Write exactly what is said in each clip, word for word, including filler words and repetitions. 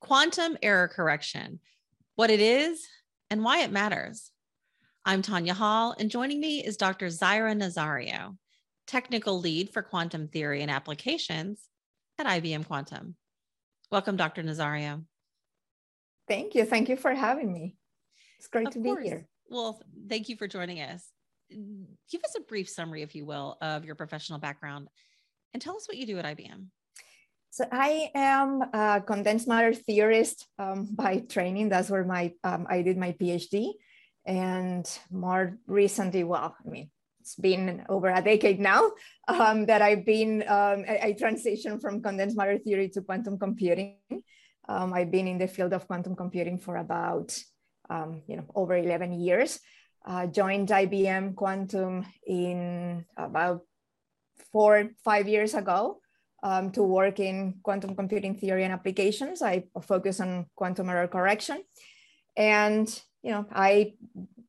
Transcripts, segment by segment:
Quantum error correction, what it is and why it matters. I'm Tanya Hall, and joining me is Doctor Zaira Nazario, technical lead for quantum theory and applications at I B M Quantum. Welcome, Doctor Nazario. Thank you. Thank you for having me. It's great to be here. Well, thank you for joining us. Give us a brief summary, if you will, of your professional background and tell us what you do at I B M. So I am a condensed matter theorist um, by training. That's where my um, I did my PhD. And more recently, well, I mean, it's been over a decade now um, that I've been, um, I, I transitioned from condensed matter theory to quantum computing. Um, I've been in the field of quantum computing for about, um, you know, over eleven years. Uh, joined I B M Quantum in about four, five years ago. Um, to work in quantum computing theory and applications. I focus on quantum error correction. And, you know, I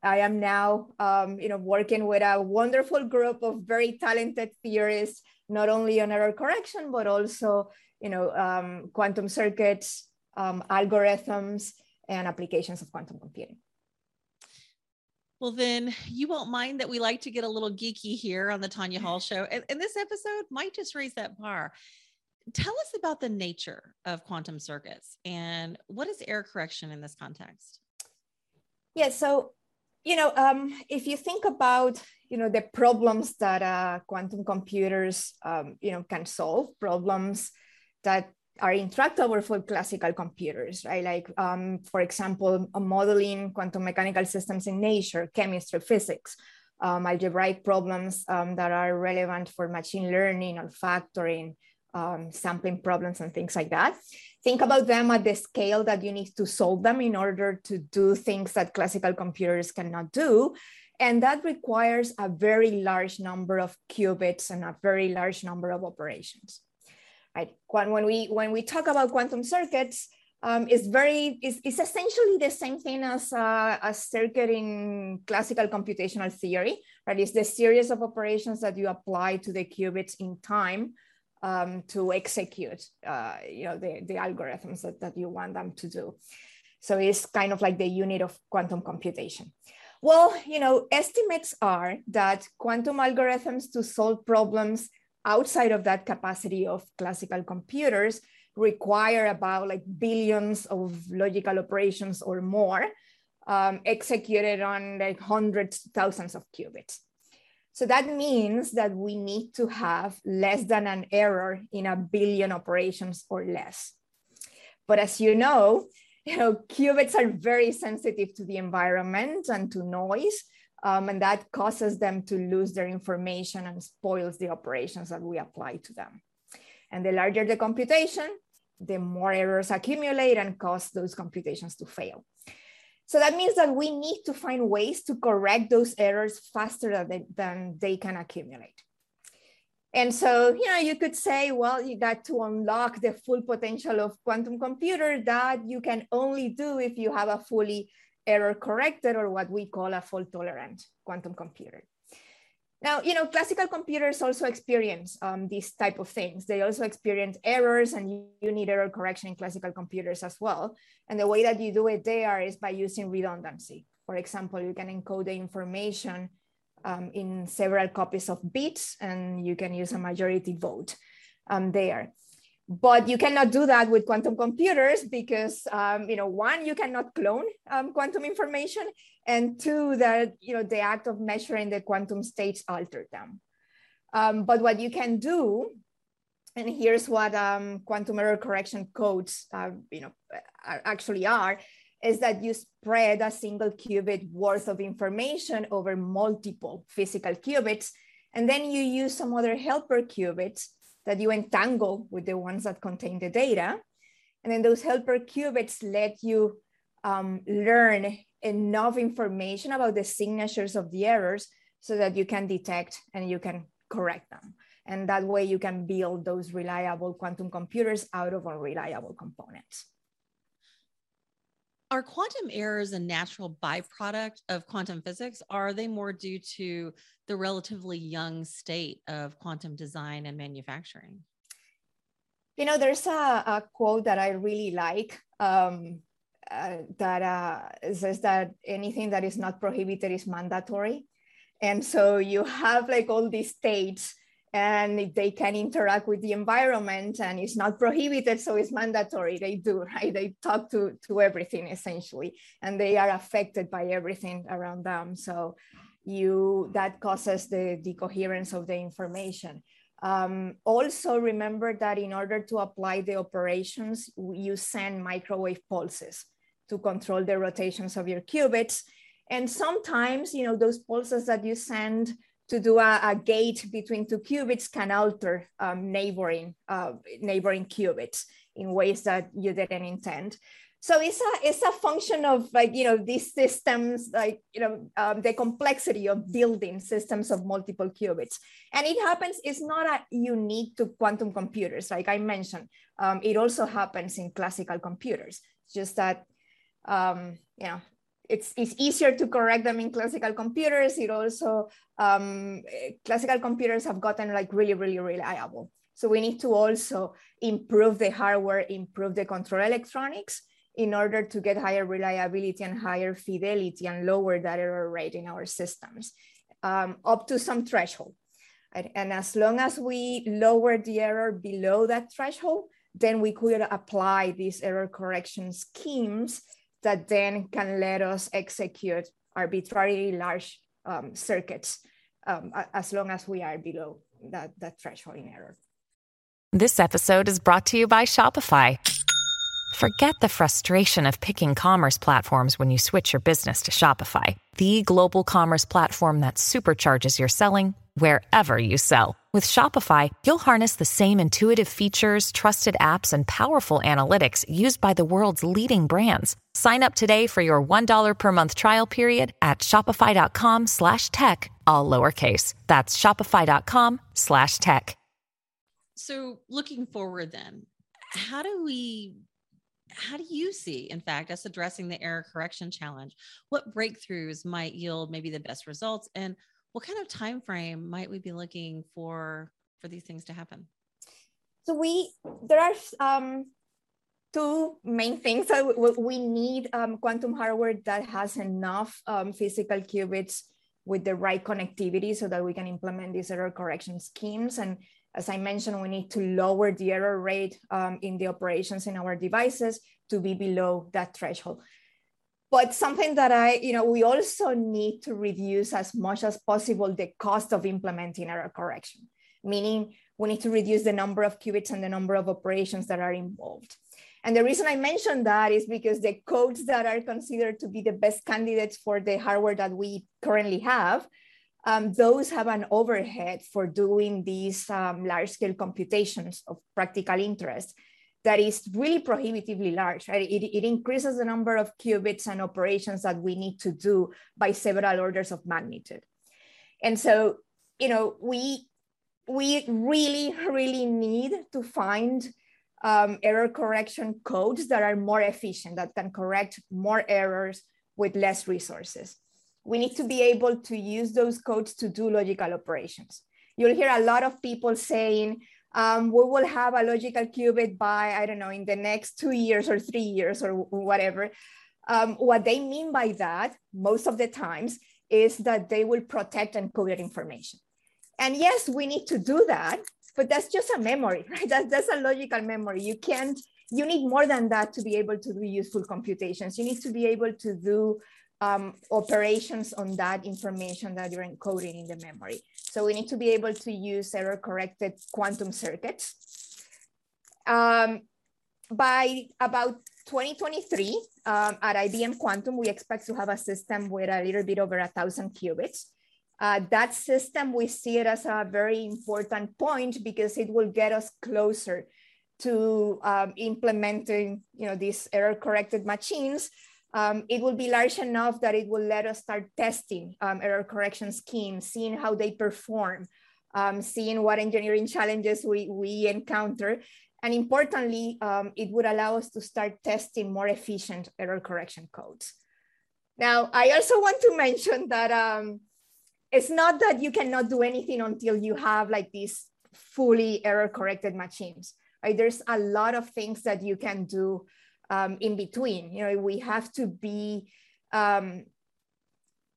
I am now, um, you know, working with a wonderful group of very talented theorists, not only on error correction, but also, you know, um, quantum circuits, um, algorithms, and applications of quantum computing. Well, then you won't mind that we like to get a little geeky here on the Tanya Hall Show. And, and this episode might just raise that bar. Tell us about the nature of quantum circuits and what is error correction in this context? Yeah, so, you know, um, if you think about, you know, the problems that uh, quantum computers, um, you know, can solve, problems that are intractable for classical computers, right? Like, um, for example, modeling quantum mechanical systems in nature, chemistry, physics, um, algebraic problems um, that are relevant for machine learning or factoring, um, sampling problems and things like that. Think about them at the scale that you need to solve them in order to do things that classical computers cannot do. And that requires a very large number of qubits and a very large number of operations. Right. When we when we talk about quantum circuits, um, it's very it's, it's essentially the same thing as uh, a circuit in classical computational theory, right? It's the series of operations that you apply to the qubits in time um, to execute, uh, you know, the, the algorithms that, that you want them to do. So it's kind of like the unit of quantum computation. Well, you know, estimates are that quantum algorithms to solve problems outside of that capacity of classical computers require about like billions of logical operations or more um, executed on like hundreds, thousands of qubits. So that means that we need to have less than an error in a billion operations or less. But as you know, you know, qubits are very sensitive to the environment and to noise. Um, and that causes them to lose their information and spoils the operations that we apply to them. And the larger the computation, the more errors accumulate and cause those computations to fail. So that means that we need to find ways to correct those errors faster than they, than they can accumulate. And so, you know, you could say, well, you got to unlock the full potential of quantum computer that you can only do if you have a fully error corrected, or what we call a fault tolerant quantum computer. Now, you know, classical computers also experience um, these type of things. They also experience errors, and you, you need error correction in classical computers as well. And the way that you do it there is by using redundancy. For example, you can encode the information um, in several copies of bits, and you can use a majority vote um, there. But you cannot do that with quantum computers because, um, you know, one, you cannot clone um, quantum information, and two, that, you know, the act of measuring the quantum states altered them. Um, but what you can do, and here's what um, quantum error correction codes, uh, you know, actually are, is that you spread a single qubit worth of information over multiple physical qubits, and then you use some other helper qubits that you entangle with the ones that contain the data. And then those helper qubits let you um, learn enough information about the signatures of the errors so that you can detect and you can correct them. And that way you can build those reliable quantum computers out of unreliable components. Are quantum errors a natural byproduct of quantum physics? Are they more due to the relatively young state of quantum design and manufacturing? You know, there's a, a quote that I really like um, uh, that uh, says that anything that is not prohibited is mandatory. And so you have like all these states and they can interact with the environment and it's not prohibited, so it's mandatory. They do, right? They talk to, to everything essentially, and they are affected by everything around them. So you, that causes the decoherence of the information. Um, also remember that in order to apply the operations, you send microwave pulses to control the rotations of your qubits. And sometimes, you know, those pulses that you send to do a, a gate between two qubits can alter um, neighboring uh, neighboring qubits in ways that you didn't intend. So it's a it's a function of like you know these systems, like you know um, the complexity of building systems of multiple qubits. And it happens. It's not a unique to quantum computers, like I mentioned. Um, it also happens in classical computers. It's just that um, you know. It's, it's easier to correct them in classical computers. It also, um, classical computers have gotten like really, really reliable. So we need to also improve the hardware, improve the control electronics in order to get higher reliability and higher fidelity and lower that error rate in our systems um, up to some threshold. And, and as long as we lower the error below that threshold, then we could apply these error correction schemes that then can let us execute arbitrarily large um, circuits um, as long as we are below that, that threshold in error. This episode is brought to you by Shopify. Forget the frustration of picking commerce platforms when you switch your business to Shopify, the global commerce platform that supercharges your selling wherever you sell. With Shopify, you'll harness the same intuitive features, trusted apps, and powerful analytics used by the world's leading brands. Sign up today for your one dollar per month trial period at shopify.com slash tech, all lowercase. That's shopify.com slash tech. So looking forward then, how do we, how do you see, in fact, us addressing the error correction challenge? What breakthroughs might yield maybe the best results, and what kind of time frame might we be looking for for these things to happen? So we there are um, two main things. We need um, quantum hardware that has enough um, physical qubits with the right connectivity so that we can implement these error correction schemes. And as I mentioned, we need to lower the error rate um, in the operations in our devices to be below that threshold. But something that I, you know, we also need to reduce as much as possible the cost of implementing error correction, meaning we need to reduce the number of qubits and the number of operations that are involved. And the reason I mentioned that is because the codes that are considered to be the best candidates for the hardware that we currently have, um, those have an overhead for doing these um, large-scale computations of practical interest that is really prohibitively large, right? It, it increases the number of qubits and operations that we need to do by several orders of magnitude. And so, you know, we, we really, really need to find um, error correction codes that are more efficient, that can correct more errors with less resources. We need to be able to use those codes to do logical operations. You'll hear a lot of people saying, Um, we will have a logical qubit by, I don't know, in the next two years or three years or whatever. Um, what they mean by that, most of the times, is that they will protect encoded information. And yes, we need to do that, but that's just a memory, right? That, that's a logical memory. You can't, you need more than that to be able to do useful computations. You need to be able to do um, operations on that information that you're encoding in the memory. So we need to be able to use error-corrected quantum circuits. Um, by about twenty twenty-three, um, at I B M Quantum, we expect to have a system with a little bit over a thousand qubits. Uh, that system, we see it as a very important point because it will get us closer to um, implementing, you know, these error-corrected machines, um, it will be large enough that it will let us start testing um, error correction schemes, seeing how they perform, um, seeing what engineering challenges we, we encounter. And importantly, um, it would allow us to start testing more efficient error correction codes. Now, I also want to mention that um, it's not that you cannot do anything until you have like these fully error corrected machines, right? There's a lot of things that you can do um, in between. You know, we have to be, um,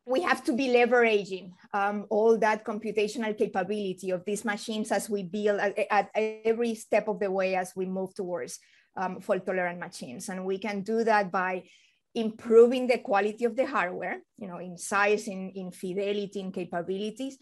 we have to be leveraging um, all that computational capability of these machines as we build at, at every step of the way as we move towards um, fault-tolerant machines. And we can do that by improving the quality of the hardware, you know, in size, in, in fidelity, in capabilities,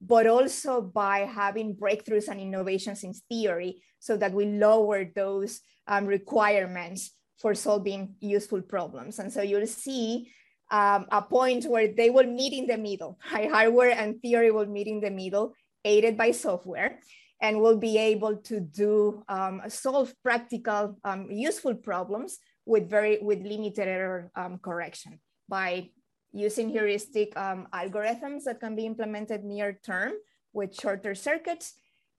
but also by having breakthroughs and innovations in theory so that we lower those um, requirements for solving useful problems. And so you'll see um, a point where they will meet in the middle. High hardware and theory will meet in the middle, aided by software, and we'll be able to do um, solve practical, um, useful problems with very with limited error um, correction by using heuristic um, algorithms that can be implemented near term with shorter circuits,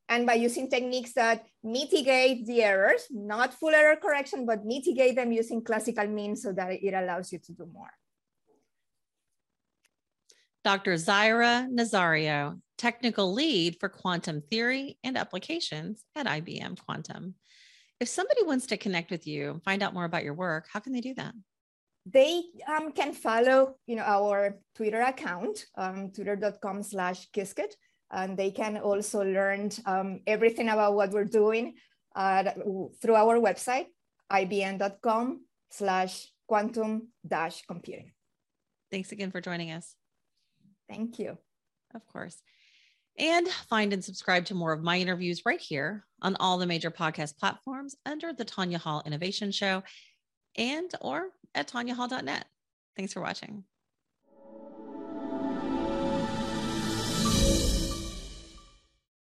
and by using techniques that mitigate the errors, not full error correction, but mitigate them using classical means so that it allows you to do more. Doctor Zaira Nazario, technical lead for quantum theory and applications at I B M Quantum. If somebody wants to connect with you and find out more about your work, how can they do that? They um, can follow, you know, our Twitter account, um, twitter.com slash Qiskit, and they can also learn um, everything about what we're doing uh, through our website, ibm.com slash quantum dash computing. Thanks again for joining us. Thank you. Of course. And find and subscribe to more of my interviews right here on all the major podcast platforms under the Tanya Hall Innovation Show and or at tanya hall dot net. Thanks for watching.